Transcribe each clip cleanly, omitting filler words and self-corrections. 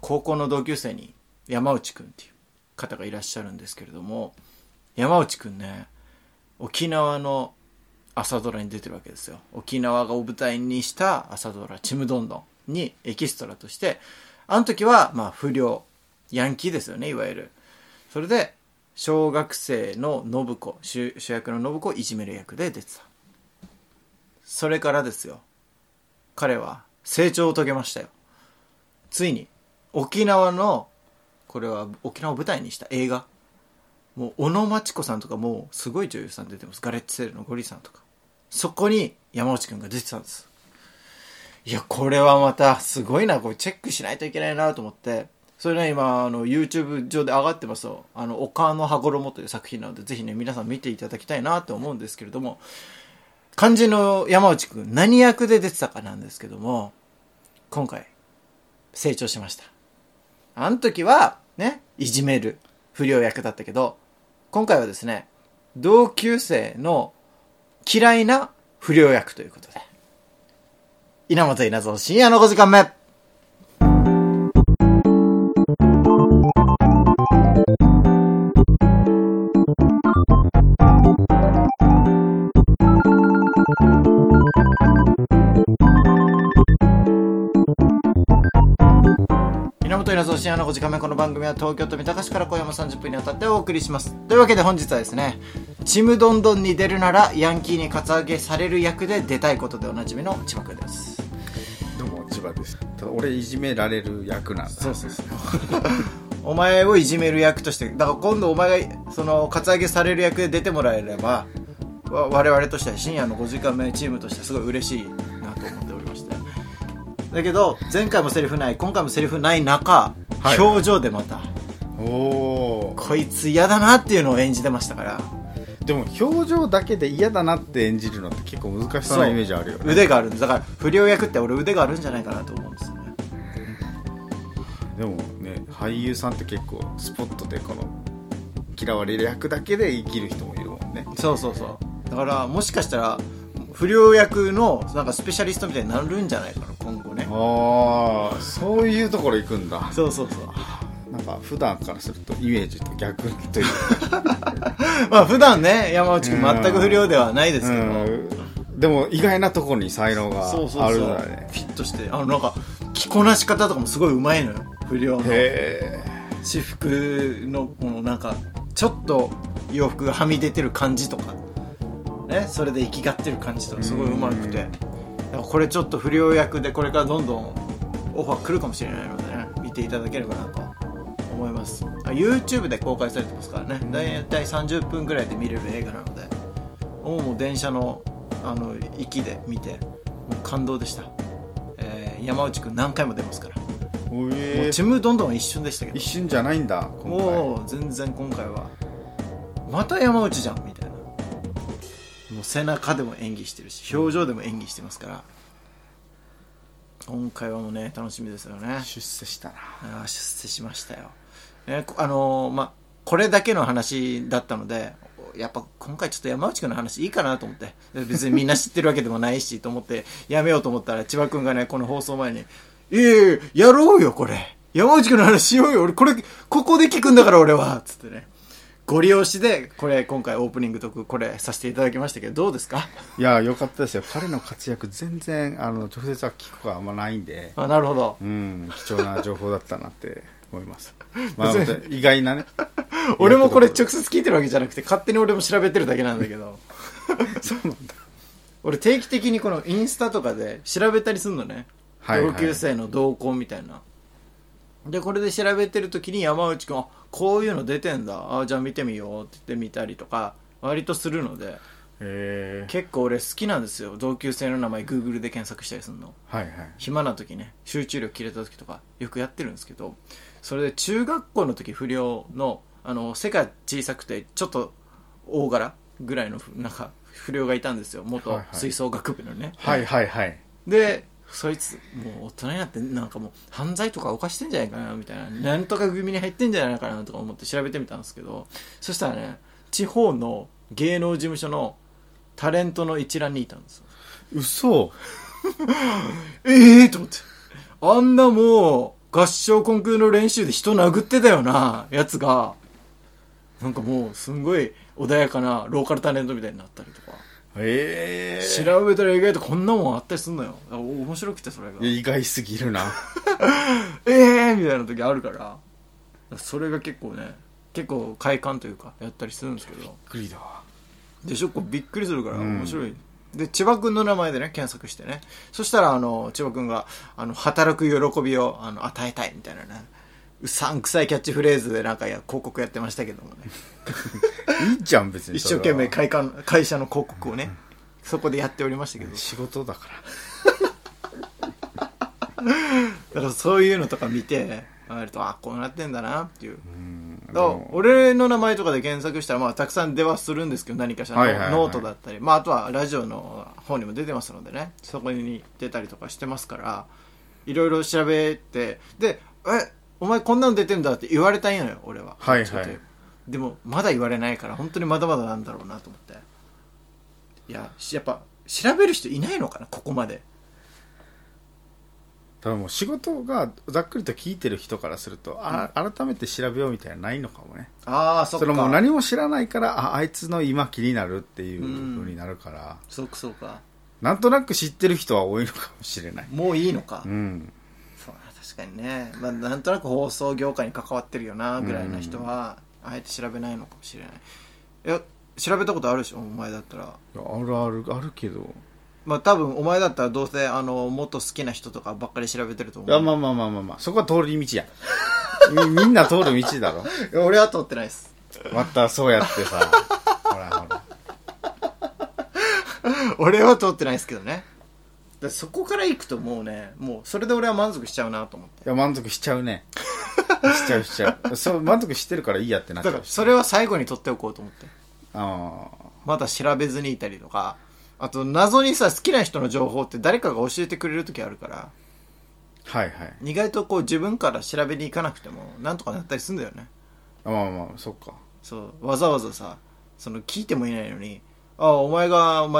高校の同級生に山内くんっていう方がいらっしゃるんですけれども、山内くんね、沖縄の朝ドラに出てるわけですよ。沖縄を舞台にした朝ドラちむどんどんにエキストラとして、あの時はまあ不良ヤンキーですよね、いわゆる。それで小学生の信子、主役の信子をいじめる役で出てた。それからですよ、彼は成長を遂げましたよ。ついに沖縄の、これは沖縄を舞台にした映画、もう小野真知子さんとか、もうすごい女優さん出てます。ガレッジセールのゴリさんとか、そこに山内くんが出てたんです。いや、これはまたすごいな、これチェックしないといけないなと思って、それね、今YouTube 上で上がってますよ。丘の羽衣という作品なので、ぜひね皆さん見ていただきたいなと思うんですけれども、肝心の山内くん何役で出てたかなんですけども、今回成長しました。あの時はね、いじめる不良役だったけど、今回はですね、同級生の嫌いな不良役ということで、稲本稲造深夜の5時間目。深夜の5時間目。この番組は東京都三鷹市から今夜も30分にわたってお送りします。というわけで本日はですね、ちむどんどんに出るならヤンキーにかつあげされる役で出たいことでおなじみの千葉くんです。どうも、千葉です。ただ俺いじめられる役なんだ。そうそうそうお前をいじめる役として、だから今度お前がそのかつあげされる役で出てもらえれば、我々としては深夜の5時間目チームとしてすごい嬉しいなと思っておりまして、だけど前回もセリフない、今回もセリフない中、はい、表情でまたこいつ嫌だなっていうのを演じてましたから。でも表情だけで嫌だなって演じるのって結構難しそうなイメージあるよね。腕があるんです。だから不良役って俺腕があるんじゃないかなと思うんですよね。でもね、俳優さんって結構スポットでこの嫌われる役だけで生きる人もいるもんね。そうそうそう、だからもしかしたら不良役のなんかスペシャリストみたいになるんじゃないかな今後ね。ああ、そういうところ行くんだ。そうそうそう、なんか普段からするとイメージと逆というまあ普段ね、山内くん全く不良ではないですけど、でも意外なところに才能があるんだね。そうそうそう、フィットして、なんか着こなし方とかもすごいうまいのよ、不良の。へー、私服のこのなんかちょっと洋服がはみ出てる感じとかね、それで生きがってる感じとかすごいうまくて、これちょっと不良役でこれからどんどんオファー来るかもしれないのでね、見ていただければなと思います。 YouTube で公開されてますからね、だいたい30分ぐらいで見れる映画なので、もう電車の息で見て感動でした。山内くん何回も出ますから、もうちむどんどんは一瞬でしたけど。一瞬じゃないんだ今回。もう全然今回はまた山内じゃんみたいな、もう背中でも演技してるし、表情でも演技してますから、今回はもうね楽しみですよね。出世したな。出世しましたよ、ね。これだけの話だったので、やっぱ今回ちょっと山内くんの話いいかなと思って、別にみんな知ってるわけでもないしと思ってやめようと思ったら、千葉くんがねこの放送前にやろうよ、これ山内くんの話しようよ、俺ここで聞くんだから俺はつってね、ご利用しで今回オープニングトークこれさせていただきましたけど、どうですか？いや、良かったですよ。彼の活躍全然直接は聞くことはあんまないんで。あ、なるほど。うん、貴重な情報だったなって思います。まあ意外なね。俺もこれ直接聞いてるわけじゃなくて、勝手に俺も調べてるだけなんだけど。そうなんだ。俺定期的にこのインスタとかで調べたりするのね。はいはい、同級生の同好みたいな。でこれで調べてる時に山内くん、こういうの出てんだ、じゃあ見てみようって言って見たりとか割とするので、結構俺好きなんですよ、同級生の名前 Google で検索したりするの、はいはい、暇な時ね、集中力切れた時とかよくやってるんですけど、それで中学校の時不良の背が小さくてちょっと大柄ぐらいのなんか不良がいたんですよ、元吹奏楽部のね、はいはいはい、はい、でそいつもう大人になってなんかもう犯罪とか犯してんじゃないかなみたいな、なんとか組に入ってんじゃないかなとか思って調べてみたんですけど、そしたらね、地方の芸能事務所のタレントの一覧にいたんですよ。嘘。と思って、あんなもう合唱コンクールの練習で人殴ってたよなやつが、なんかもうすんごい穏やかなローカルタレントみたいになったりとか、調べたら意外とこんなもんあったりすんのよ。面白くてそれが意外すぎるなみたいな時あるから、それが結構ね、結構快感というかやったりするんですけど。びっくりだわ。でしょ、こうびっくりするから面白い、うん、で千葉くんの名前でね検索してね、そしたら千葉くんが働く喜びを与えたいみたいなね、うさんくさいキャッチフレーズでなんか広告やってましたけどもねいいじゃん別に一生懸命会社の広告をね、うん、そこでやっておりましたけど、仕事だからだからそういうのとか見て考えると、あ、こうなってんだなっていう。だから俺の名前とかで検索したら、まあ、たくさん出はするんですけど、何かしらの、はいはいはい、ノートだったり、まあ、あとはラジオの方にも出てますのでね、そこに出たりとかしてますから、いろいろ調べて、で、え、お前こんなの出てんだって言われたんやのよ俺は、はいはい、でもまだ言われないから本当にまだまだなんだろうなと思って、いや、やっぱ調べる人いないのかなここまで。多分もう仕事がざっくりと聞いてる人からすると、うん、改めて調べようみたいなのないのかもね。ああ、そっか。それも何も知らないから、 あいつの今気になるっていう風になるから、うん、そうかそうか。なんとなく知ってる人は多いのかもしれない。もういいのか、うん、そう確かにね、まあ、なんとなく放送業界に関わってるよなぐらいな人は、うん、あえて調べないのかもしれない。いや、調べたことあるでしょお前だったら。いや、あるけど、まあ多分お前だったらどうせもっと好きな人とかばっかり調べてると思う。いや、まあまあまあまあまあ、そこは通り道やみんな通る道だろ俺は通ってないです。またそうやってさほらほら俺は通ってないですけどね。だ、そこから行くともうね、もうそれで俺は満足しちゃうなと思って。いや、満足しちゃうねしちゃうそう、満足してるからいいやってなっちゃう。だからそれは最後に取っておこうと思って、ああ、まだ調べずにいたりとか、あと謎にさ、好きな人の情報って誰かが教えてくれる時あるから、はいはい、意外とこう自分から調べに行かなくてもなんとかなったりするんだよね。あ、まあまあ、そっか。そう、わざわざさ、その聞いてもいないのに、あ、お前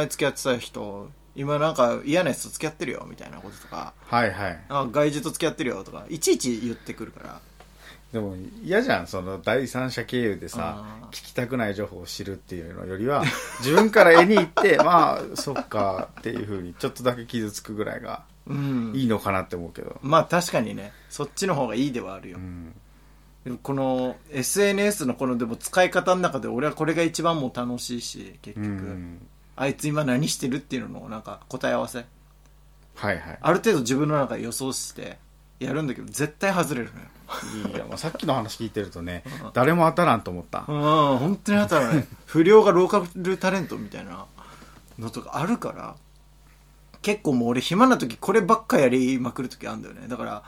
付き合ってた人今なんか嫌なやつと付き合ってるよみたいなこととか、はいはい、あ、外人と付き合ってるよとかいちいち言ってくるから。でも嫌じゃん、その第三者経由でさ、聞きたくない情報を知るっていうのよりは自分から絵に行ってまあそっかっていう風にちょっとだけ傷つくぐらいがいいのかなって思うけど、うん、まあ確かにね、そっちの方がいいではあるよ、うん、でもこの SNS のこのでも使い方の中で俺はこれが一番もう楽しいし、結局、うん、あいつ今何してるっていうののなんか答え合わせ、はいはい、ある程度自分の中で予想してやるんだけど絶対外れるのよいや、まあ、さっきの話聞いてるとね誰も当たらんと思った。うん、本当に当たらない不良がローカルタレントみたいなのとかあるから、結構もう俺暇な時こればっかやりまくる時あるんだよね。だから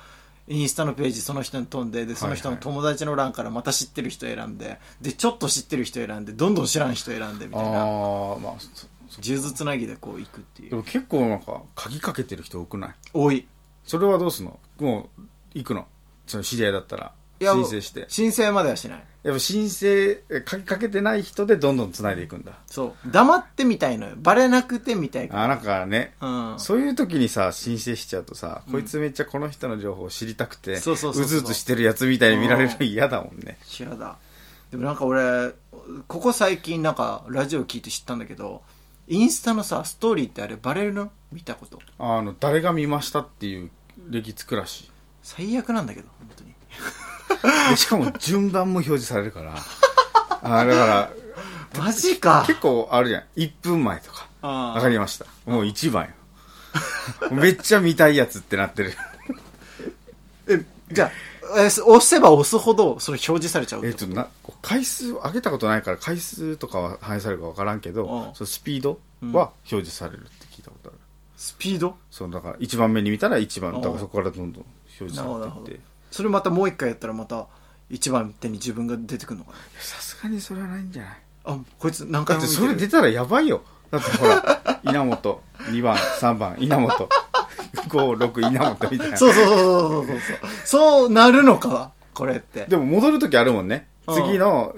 インスタのページその人に飛んで、でその人の友達の欄からまた知ってる人選んで、でちょっと知ってる人選んで、どんどん知らん人選んでみたいな、あ、まあ、数珠つなぎでこういくっていう。でも結構なんか鍵かけてる人多くない？多い。それはどうすんの？もう行くの？その知り合いだったら申請して。申請まではしない。やっぱ申請かけてない人でどんどんつないでいくんだ。そう。黙ってみたいのよ。バレなくてみたいから。あ、なんかね、うん、そういう時にさ申請しちゃうとさ、うん、こいつめっちゃこの人の情報を知りたくて、そうそうそうそう、うずうずしてるやつみたいに見られるの嫌だもんね。嫌だ。でもなんか俺ここ最近なんかラジオ聞いて知ったんだけど、インスタのさストーリーってあれバレるの？見たこと？誰が見ましたっていう歴つくらしい。最悪なんだけど本当にでしかも順番も表示されるからだからマジか。結構あるじゃん、1分前とか。わかりました、もう1番よめっちゃ見たいやつってなってるじゃあ押せば押すほどそれ表示されちゃうってこと？回数上げたことないから回数とかは反映されるか分からんけど、そのスピードは表示されるって聞いたことある。スピード？そう、だから1番目に見たら1番、だからそこからどんどん表示されていって。それまたもう一回やったらまた1番手に自分が出てくるのかな？さすがにそれはないんじゃない？あ、こいつ何回も見てる。だってそれ出たらやばいよ。だってほら稲本2番3番稲本56稲本みたいな。そうなるのかこれって。でも戻るときあるもんね。次の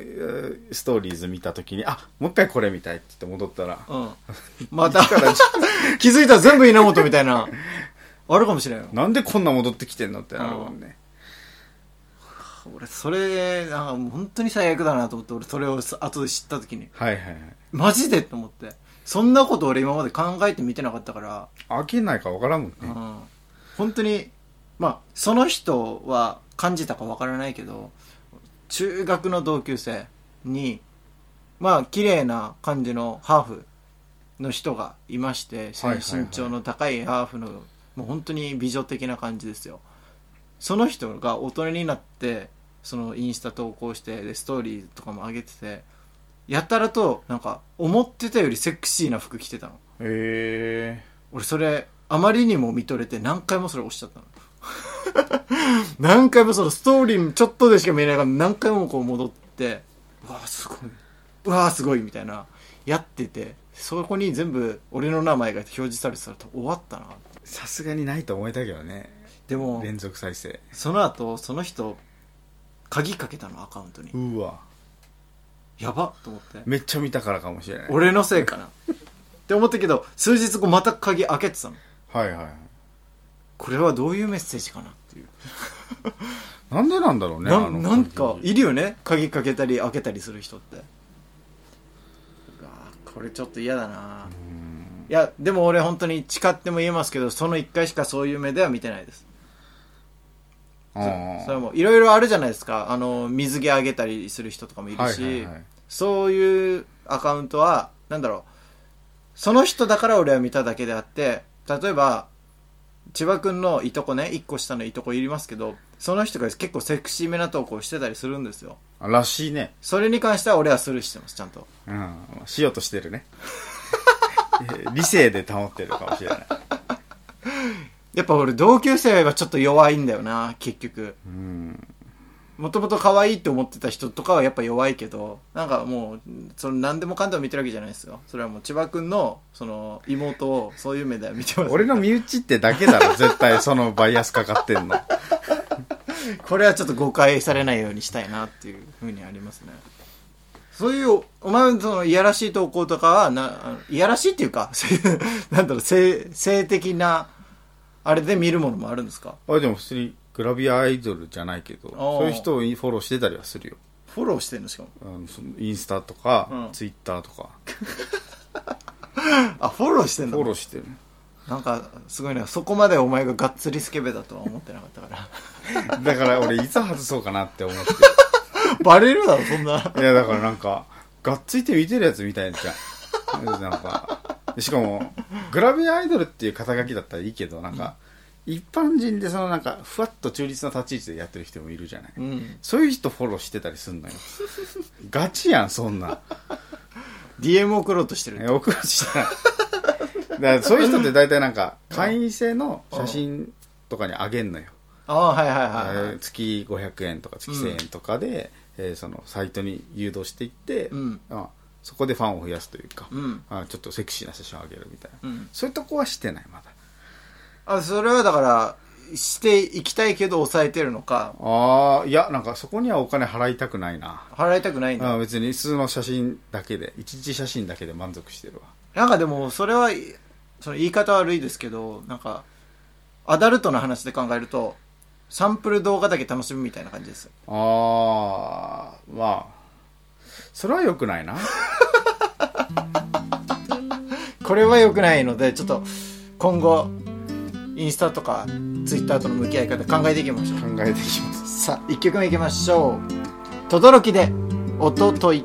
ストーリーズ見たときに、あ、もう一回これ見たいって言って戻ったら、うん、また気づいたら全部稲本みたいなあるかもしれないよ。なんでこんな戻ってきてんのってなるもんね。俺それなんか本当に最悪だなと思って、俺それを後で知った時に、はいはいはい、マジでと思って、そんなこと俺今まで考えてみてなかったから、飽きないか分からんもんね、うん、本当にまあその人は感じたか分からないけど、中学の同級生にまあ綺麗な感じのハーフの人がいまして、身長の高いハーフの、もう本当に美女的な感じですよ。その人が大人になってそのインスタ投稿して、でストーリーとかも上げてて、やたらとなんか思ってたよりセクシーな服着てたの。へえ。俺それあまりにも見とれて何回もそれ押しちゃったの。何回もそのストーリーちょっとでしか見えないから何回もこう戻って、うわーすごい、うわーすごいみたいなやってて、そこに全部俺の名前が表示されてたら終わったな。さすがにないと思えたけどね。でも連続再生、その後その人鍵かけたのアカウントに。うわやばと思って、めっちゃ見たからかもしれない、俺のせいかなって思ったけど、数日後また鍵開けてたの。はいはい、これはどういうメッセージかなっていう。なんでなんだろうね。 なんかいるよね、鍵かけたり開けたりする人って。これちょっと嫌だな。いやでも俺本当に誓っても言えますけど、その1回しかそういう目では見てないです。それもいろいろあるじゃないですか、水着あげたりする人とかもいるし、はいはいはい、そういうアカウントはなんだろう、その人だから俺は見ただけであって、例えば千葉くんのいとこね、1個下のいとこいますけど、その人が結構セクシーめな投稿してたりするんですよ。らしいね。それに関しては俺はスルーしてます、ちゃんと。うん、しようとしてるね。理性で保ってるかもしれない。やっぱ俺同級生はちょっと弱いんだよな、結局。もともと可愛いって思ってた人とかはやっぱ弱いけど、なんかもうその何でもかんでも見てるわけじゃないですよ。それはもう千葉くんのその妹をそういう目で見てます。俺の身内ってだけだろ、絶対そのバイアスかかってんの。これはちょっと誤解されないようにしたいなっていう風にありますね。そういうお前のそのいやらしい投稿とかはないやらしいっていうか、なんだろう、性的なあれで見るものもあるんですか？あ、でも普通にグラビアアイドルじゃないけど、そういう人をフォローしてたりはするよ。フォローしてるのしかも。そのインスタとか、うん、ツイッターとか。あ、フォローしてんの？フォローしてる。なんかすごいね、そこまでお前ががっつりスケベだとは思ってなかったからだから俺いつ外そうかなって思ってバレるだろそんな。いやだからなんかがっついて見てるやつみたいじゃん。なんかしかもグラビアアイドルっていう肩書きだったらいいけど、なんか、うん、一般人でそのなんかふわっと中立な立ち位置でやってる人もいるじゃない、うん、そういう人フォローしてたりすんのよ。ガチやんそんな。 DM 送ろうとしてる。送ろうとしてない。だからそういう人って大体なんか会員制の写真とかにあげんのよ。ああ、はいはいはい。月500円とか月1000円とかで、うん、そのサイトに誘導していって、うん、そこでファンを増やすというか、うん、ちょっとセクシーな写真をあげるみたいな、うん、そういうとこはしてないまだ。あ、それはだからしていきたいけど抑えてるのか。ああ、いやなんかそこにはお金払いたくないな。払いたくないんだ。別に数の写真だけで、一日写真だけで満足してるわ。なんかでもそれはその言い方悪いですけど、なんかアダルトの話で考えるとサンプル動画だけ楽しむみたいな感じです。ああ、まあそれは良くないな。これは良くないので、ちょっと今後インスタとかツイッターとの向き合い方考えていきましょう。考えていきます。さあ1曲目いきましょう。轟でおととい。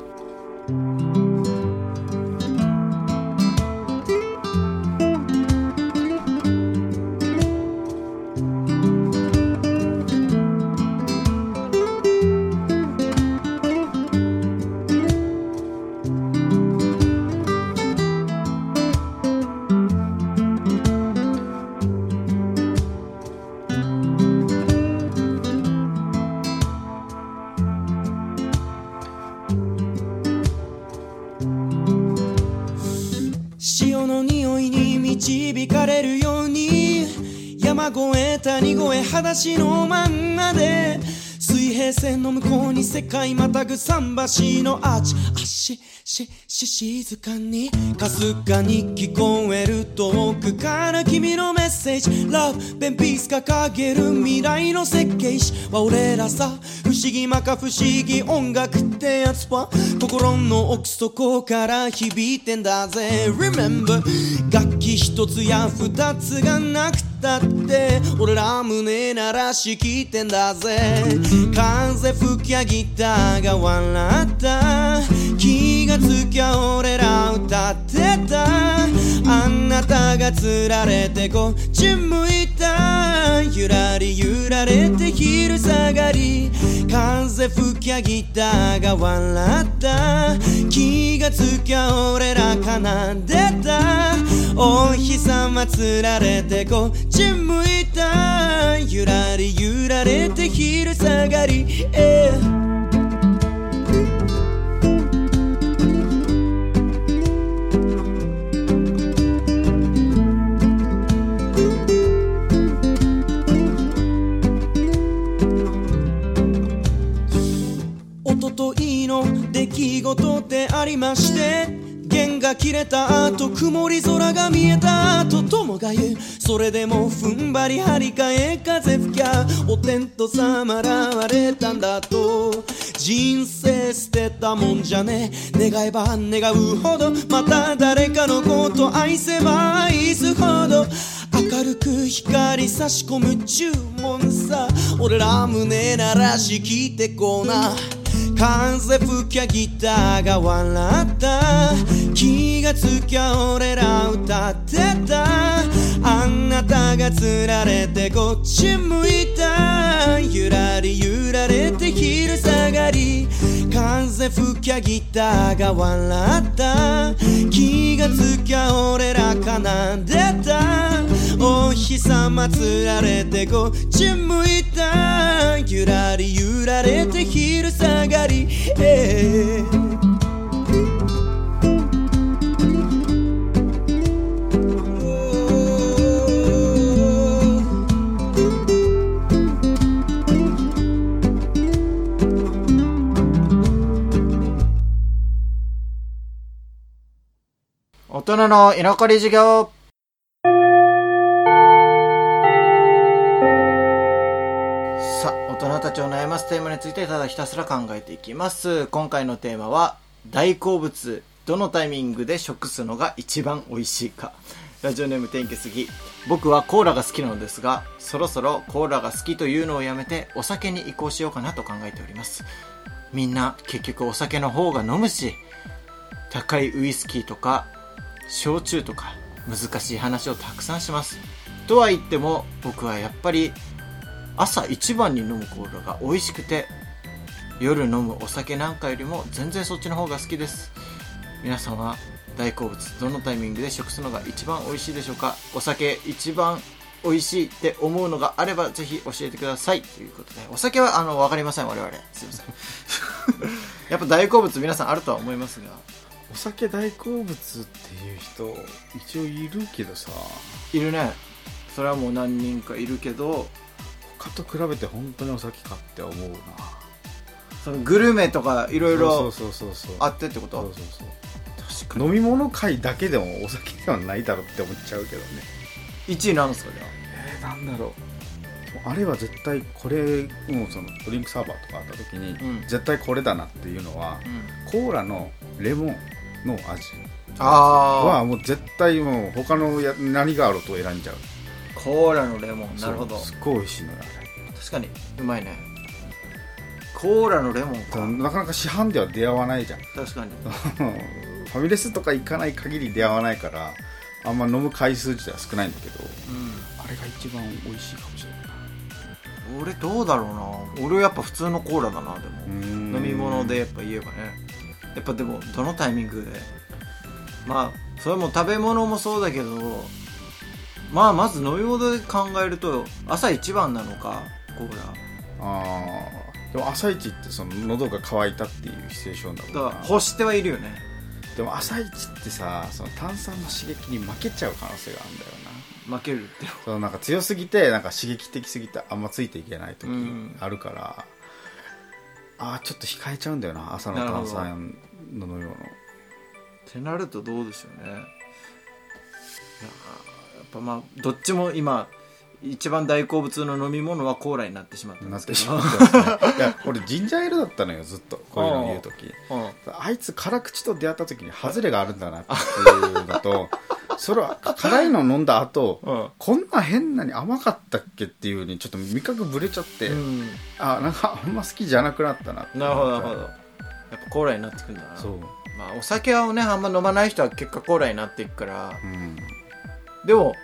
平線の向こうに世界またぐ桟橋のアーチ、あししし静かにかすかに聞こえる遠くから君のメッセージ Love and Peace 掲げる未来の設計士は俺らさ、不思議まか不思議、音楽ってやつは心の奥底から響いてんだぜ Remember 楽器一つや二つがなくだって俺ら胸鳴らし聞いてんだぜ、風吹きゃギターが笑った、気がつきゃ俺ら歌ってた、あなたがつられてこっち向いた、ゆらりゆられて昼下がり、風吹きゃギターが笑った、気がつきゃ俺ら奏でた、お日様つられてこっち向いた、ゆらりゆられて昼下がり、おとといの出来事でありまして、弦が切れた後曇り空が見えた後、友が言うそれでも踏ん張り張り替え風吹きゃお天道様現れたんだと、人生捨てたもんじゃねえ、願えば願うほどまた誰かのこと愛せば愛すほど明るく光差し込む注文さ、俺ら胸鳴らし聞いてこな、風吹きゃギターが笑った、気がつきゃ俺ら歌ってた、あなたがつられてこっち向いた、ゆらりゆられて昼下がり、風吹きゃギターが笑った、気がつきゃ俺ら奏でた、お日様つられてこっち向いた、ゆらりゆられて昼下がり、大人の居残り授業。大人たちを悩ますテーマについてただひたすら考えていきます。今回のテーマは大好物どのタイミングで食すのが一番美味しいか。ラジオネーム天気すぎ。僕はコーラが好きなのですが、そろそろコーラが好きというのをやめてお酒に移行しようかなと考えております。みんな結局お酒の方が飲むし、高いウイスキーとか焼酎とか難しい話をたくさんします。とは言っても僕はやっぱり朝一番に飲むコーラが美味しくて、夜飲むお酒なんかよりも全然そっちの方が好きです。皆さんは大好物どのタイミングで食すのが一番美味しいでしょうか。お酒一番美味しいって思うのがあればぜひ教えてくださいということで、お酒は分かりません、我々すいませんやっぱ大好物皆さんあるとは思いますが、お酒大好物っていう人一応いるけどさ、いるね、それはもう何人かいるけど、と比べて本当にお酒かって思うな。そのグルメとかいろいろあってってこと。確かに飲み物界だけでもお酒ではないだろうって思っちゃうけどね。1位なんですかね。なんだろう、あれは絶対これもうそのドリンクサーバーとかあった時に、絶対これだなっていうのは、コーラのレモンの味はもう絶対もう他の何があろうと選んじゃう。コーラのレモン、なるほど、すごい美味しいのよ。確かにうまいね、コーラのレモンか。なかなか市販では出会わないじゃん。確かにファミレスとか行かない限り出会わないから、あんま飲む回数自体は少ないんだけど、あれが一番美味しいかもしれないな。俺どうだろうな、俺やっぱ普通のコーラだな。でも飲み物でやっぱ言えばね、やっぱでもどのタイミングで、まあそれも食べ物もそうだけど、まあまず飲み物で考えると朝一番なのかコーラ。でも朝一ってその喉が渇いたっていうシチュエーションだもんな。だから欲してはいるよね。でも朝一ってさ、その炭酸の刺激に負けちゃう可能性があるんだよな。負けるってそのなんか強すぎて、なんか刺激的すぎてあんまついていけない時あるから、あちょっと控えちゃうんだよな朝の炭酸の飲み物ってなるとどうですよね。いややっぱまあどっちも今一番大好物の飲み物はコーラになってしまったんですけど、ね、いや俺ジンジャーエールだったのよずっとこういうの言うとき あいつ辛口と出会った時にハズレがあるんだなっていうのとそれは辛いの飲んだ後、うん、こんな変なに甘かったっけっていう風にちょっと味覚ぶれちゃって、うん、あなんかあんま好きじゃなくなったなって。なるほどなるほど。やっぱコーラになってくるんだな。そう。まあお酒をねあんま飲まない人は結果コーラになっていくから、うん、でも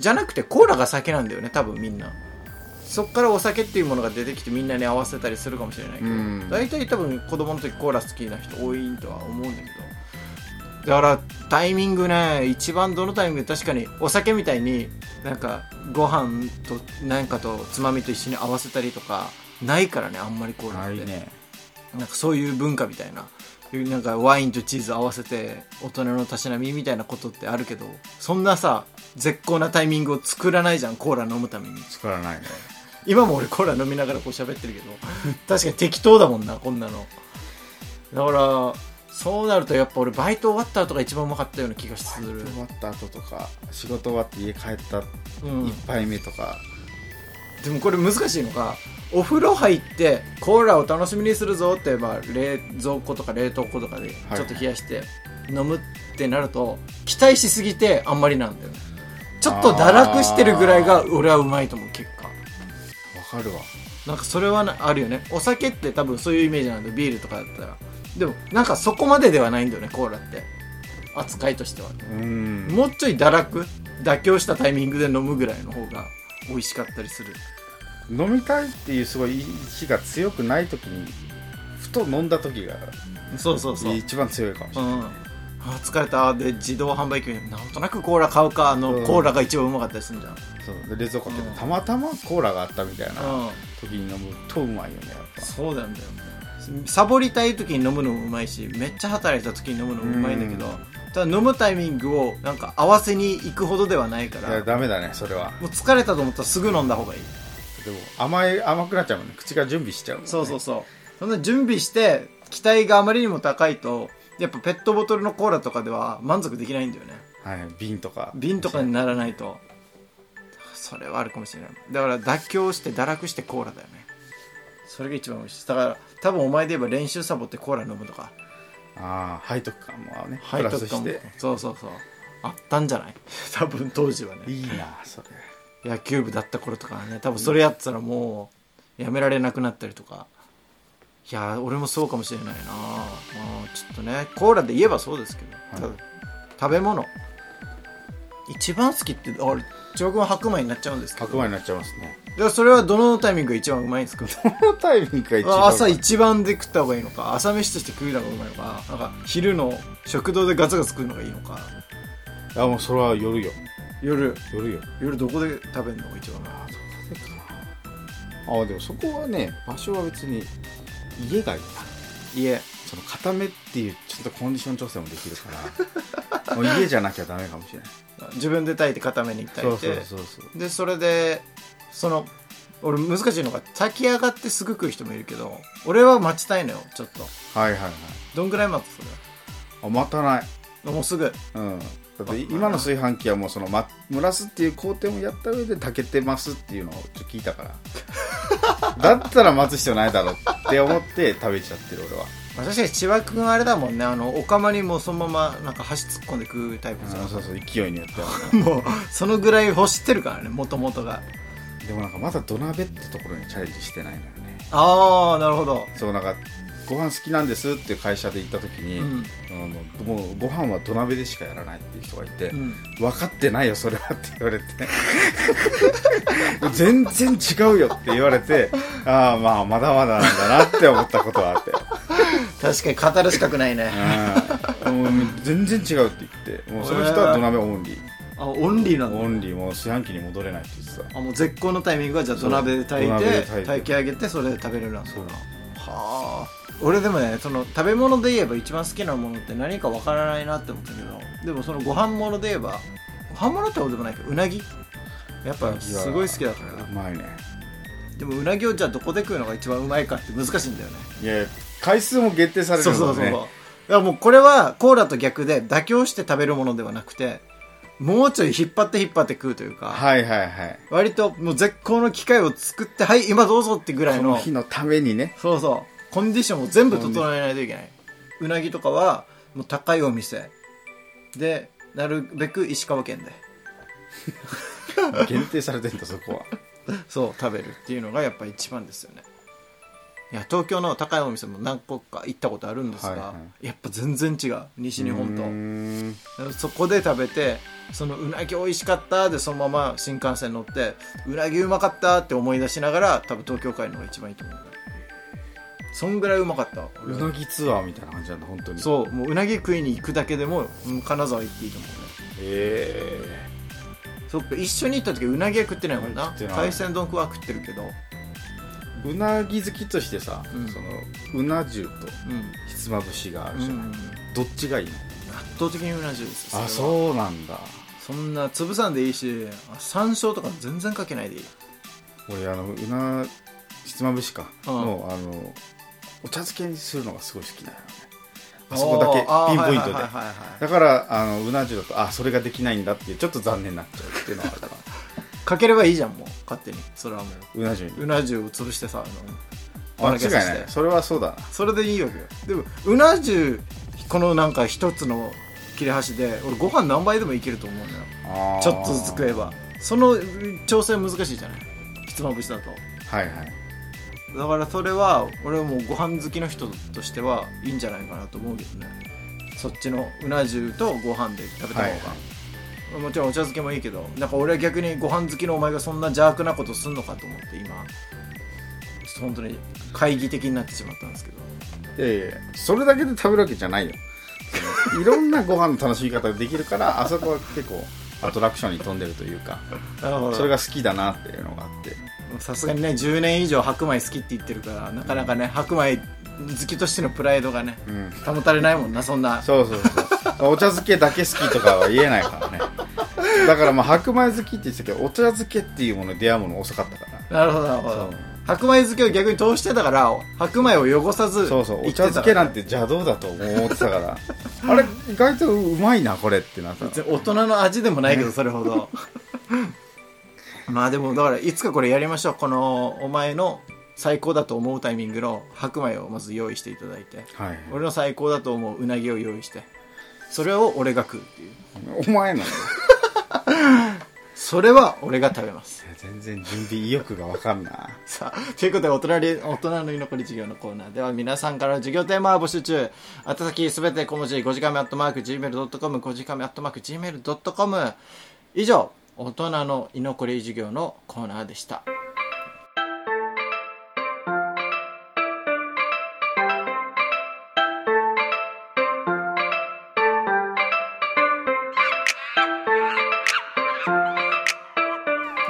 じゃなくてコーラが酒なんだよね多分みんな。そっからお酒っていうものが出てきてみんなに合わせたりするかもしれないけど、うん、大体多分子供の時コーラ好きな人多いとは思うんだけど。だからタイミングね一番どのタイミングで確かにお酒みたいになんかご飯と何かとつまみと一緒に合わせたりとかないからねあんまりコーラって、ね、なんかそういう文化みたいななんかワインとチーズ合わせて大人のたしなみみたいなことってあるけどそんなさ絶好なタイミングを作らないじゃんコーラ飲むために作らないね。今も俺コーラ飲みながらこう喋ってるけど確かに適当だもんなこんなのだからそうなるとやっぱ俺バイト終わった後が一番うまかったような気がする。バイト終わった後とか仕事終わって家帰った1杯目とか、うん、でもこれ難しいのがお風呂入ってコーラを楽しみにするぞって言えば冷蔵庫とか冷凍庫とかでちょっと冷やして飲むってなると期待しすぎてあんまりなんだよね。ちょっと堕落してるぐらいが俺はうまいと思う結果。わかるわ。なんかそれはあるよね。お酒って多分そういうイメージなんだビールとかだったら。でもなんかそこまでではないんだよねコーラって扱いとしては。うんもうちょい堕落妥協したタイミングで飲むぐらいの方が美味しかったりする。飲みたいっていうすごい意志が強くない時にふと飲んだ時がそうそうそう一番強いかもしれない、うん、あ疲れたで自動販売機になんとなくコーラ買うかの、うん、コーラが一番うまかったりするんじゃん。そうで冷蔵庫開けてたまたまコーラがあったみたいな時に飲むとうまいよねやっぱ。そうなんだよね。サボりたい時に飲むのもうまいしめっちゃ働いた時に飲むのもうまいんだけどただ飲むタイミングをなんか合わせに行くほどではないから。いやダメだねそれは。もう疲れたと思ったらすぐ飲んだ方がいい。でも甘くなっちゃうもんね口が準備しちゃうもんね。そうそうそうそんな準備して期待があまりにも高いとやっぱペットボトルのコーラとかでは満足できないんだよね。はい瓶とかにならないとそれはあるかもしれない。だから妥協して堕落してコーラだよね。それが一番美味しい。だから多分お前で言えば練習サボってコーラ飲むとかあ背徳感もね背徳感もそうそうそうあったんじゃない多分当時はね。いいなそれ。野球部だった頃とかね多分それやってたらもうやめられなくなったりとか。いや俺もそうかもしれないな。まあちょっとねコーラで言えばそうですけど、はい、食べ物一番好きって俺中国は白米になっちゃうんですけど。白米になっちゃいますね。でそれはどのタイミングが一番うまいんですか。どのタイミングが一番朝一番で食った方がいいのか朝飯として食うのがうまいのかなんか昼の食堂でガツガツ食うのがいいのか。いやもうそれは夜よ夜よ夜どこで食べるのが一番うまい。あでもそこはね場所は別に家がいいな。家その固めっていうちょっとコンディション調整もできるからもう家じゃなきゃダメかもしれない。自分で炊いて固めに炊いてでそれでその俺難しいのが炊き上がってすぐ食う人もいるけど俺は待ちたいのよちょっと。はいはいはい。どんぐらい待つそれ。あ待たないもうすぐ。うんだって今の炊飯器はもうその蒸らすっていう工程もやった上で炊けてますっていうのをちょっと聞いたからだったら待つ必要ないだろうって思って食べちゃってる俺は。確かに千葉くんあれだもんねお釜にもうそのままなんか箸突っ込んで食うタイプじゃん。そうそう勢いによってはもうそのぐらい欲してるからねもともとが。でもなんかまだ土鍋ってところにチャレンジしてないのよね。ああなるほど。そうなんかご飯好きなんですっていう会社で行った時に、うん、もうご飯は土鍋でしかやらないっていう人がいて、うん、分かってないよそれはって言われて全然違うよって言われてああまあまだまだなんだなって思ったことはあって確かに語る資格ないねもう全然違うって言ってもうその人は土鍋オンリー。あオンリーなんだ。オンリーもう炊飯器に戻れないって言ってた。あもう絶好のタイミングはじゃあ土鍋で炊いて炊き上げてそれで食べれるなんだ。そうだはあ。俺でもねその食べ物で言えば一番好きなものって何か分からないなって思ったけどでもそのご飯物で言えばご飯物ってことでもないけどうなぎやっぱすごい好きだから。うまいね。でもうなぎをじゃあどこで食うのが一番うまいかって難しいんだよね。いや回数も限定されるんだね。そうそうそう。だからもうこれはコーラと逆で妥協して食べるものではなくて、もうちょい引っ張って食うというか、はいはいはい、割ともう絶好の機会を作ってはい今どうぞってぐらいの、この日のためにね、そうそう、コンディションを全部整えないといけない。うなぎとかはもう高いお店でなるべく石川県で限定されてんだそこはそう食べるっていうのがやっぱ一番ですよね。いや東京の高いお店も何個か行ったことあるんですが、はいはい、やっぱ全然違う西日本と。そこで食べてそのうなぎ美味しかったでそのまま新幹線乗ってうなぎうまかったって思い出しながら多分東京帰るのが一番いいと思う。そんぐらいうまかった。うなぎツアーみたいな感じなんだ本当に。そう、もううなぎ食いに行くだけでも金沢行っていいと思うね。そっか一緒に行った時うなぎは食ってないもんな。海鮮丼は食ってるけどうなぎ好きとしてさ、うん、そのうな重とひつまぶしがあるじゃない、うん、どっちがいいの？圧倒的にうな重です。あ、そうなんだ。そんな潰さんでいいし山椒とか全然かけないでいい。俺うなひつまぶしか、うん、のお茶漬けにするのがすごい好きだよね。あそこだけピンポイントで、だからうな重だとあそれができないんだっていうちょっと残念になっちゃうっていうのがあるからかければいいじゃんもう勝手に。それはもううな重を潰してさ、間違いない。それはそうだな。それでいいわけよ。でもうな重このなんか一つの切れ端で俺ご飯何杯でもいけると思うんだよ。あちょっとずつ食えばその調整難しいじゃないひつまぶしだと。はいはい。だからそれは俺はもうご飯好きの人としてはいいんじゃないかなと思うけどね。そっちのうな重とご飯で食べた方が、はいはい、もちろんお茶漬けもいいけど、なんか俺は逆にご飯好きのお前がそんな邪悪なことすんのかと思って今ちょっと本当に懐疑的になってしまったんですけど。いやいやそれだけで食べるわけじゃないよいろんなご飯の楽しみ方ができるからあそこは結構アトラクションに飛んでるというかそれが好きだなっていうのがあって。さすがにね10年以上白米好きって言ってるからなかなかね白米好きとしてのプライドがね、うん、保たれないもんなそんなそうそうそうお茶漬けだけ好きとかは言えないからねだからまあ白米好きって言ってたけどお茶漬けっていうものに出会うもの遅かったから。なるほどなるほど。白米漬けを逆に通してたから白米を汚さず、そうそうお茶漬けなんて邪道だと思ってたからあれ意外とうまいなこれってなった大人の味でもないけど、ね、それほどまあでもだからいつかこれやりましょう。このお前の最高だと思うタイミングの白米をまず用意していただいて、はいはい、俺の最高だと思ううなぎを用意してそれを俺が食うっていう。お前なんだそれは俺が食べます。全然準備意欲が分かんなさあということで大人の居残り授業のコーナーでは皆さんからの授業テーマを募集中。あたたきすべて小文字5時間目 @gmail.com 5時間目 @gmail.com 以上大人の居残り授業のコーナーでした。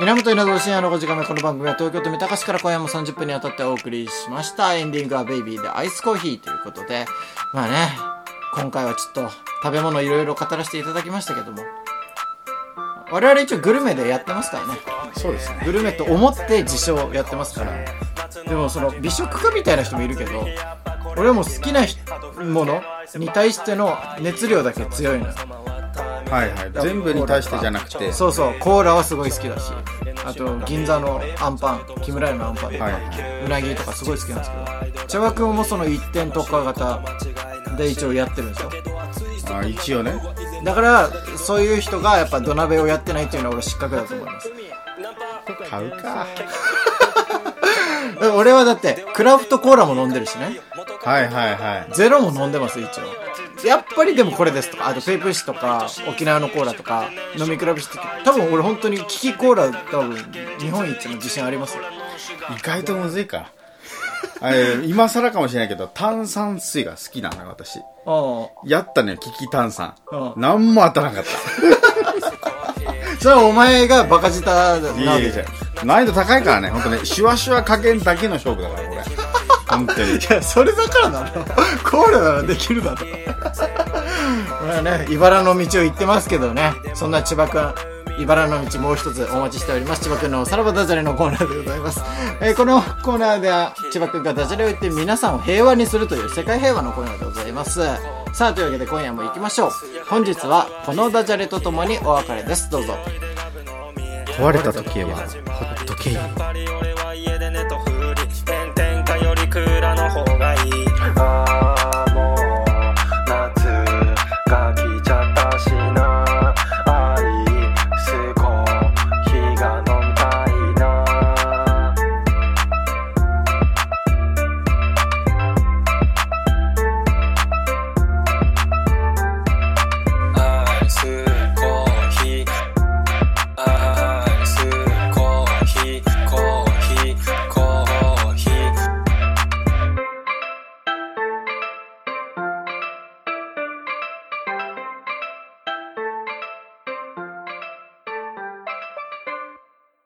源稲造深夜の5時間目。この番組は東京都三鷹市から今夜も30分にわたってお送りしました。エンディングはベイビーでアイスコーヒーということで、まあね今回はちょっと食べ物いろいろ語らせていただきましたけども我々一応グルメでやってますからね。そうですね。グルメと思って自称やってますから。でもその美食家みたいな人もいるけど俺はもう好きなものに対しての熱量だけ強いのよ。はいはい、全部に対してじゃなくて。そうそうコーラはすごい好きだしあと銀座のあんパン木村屋のあんパンとか、はい、うなぎとかすごい好きなんですけど茶和くんもその一点特化型で一応やってるんですよ。あ一応ね。だからそういう人がやっぱ土鍋をやってないっていうのは俺失格だと思います。買うか俺はだってクラフトコーラも飲んでるしね。はいはいはいゼロも飲んでます一応。やっぱりでもこれですとかあとペイプシとか沖縄のコーラとか飲み比べして多分俺本当に利きコーラ多分日本一の自信ありますよ。意外とむずいか今更かもしれないけど炭酸水が好きなの私。やったね利き炭酸何も当たらなかったそれはお前がバカ舌なわけじゃん。難易度高いからね本当にシュワシュワ加減だけの勝負だから俺本当に。いやそれだからだろコーラならできるだろこれはね、茨の道を行ってますけどね。そんな千葉くん茨の道もう一つお待ちしております。千葉くんのさらばダジャレのコーナーでございます。このコーナーでは千葉くんがダジャレを言って皆さんを平和にするという世界平和のコーナーでございます。さあというわけで今夜も行きましょう。本日はこのダジャレとともにお別れです。どうぞ。壊れた時計はホットケーキ。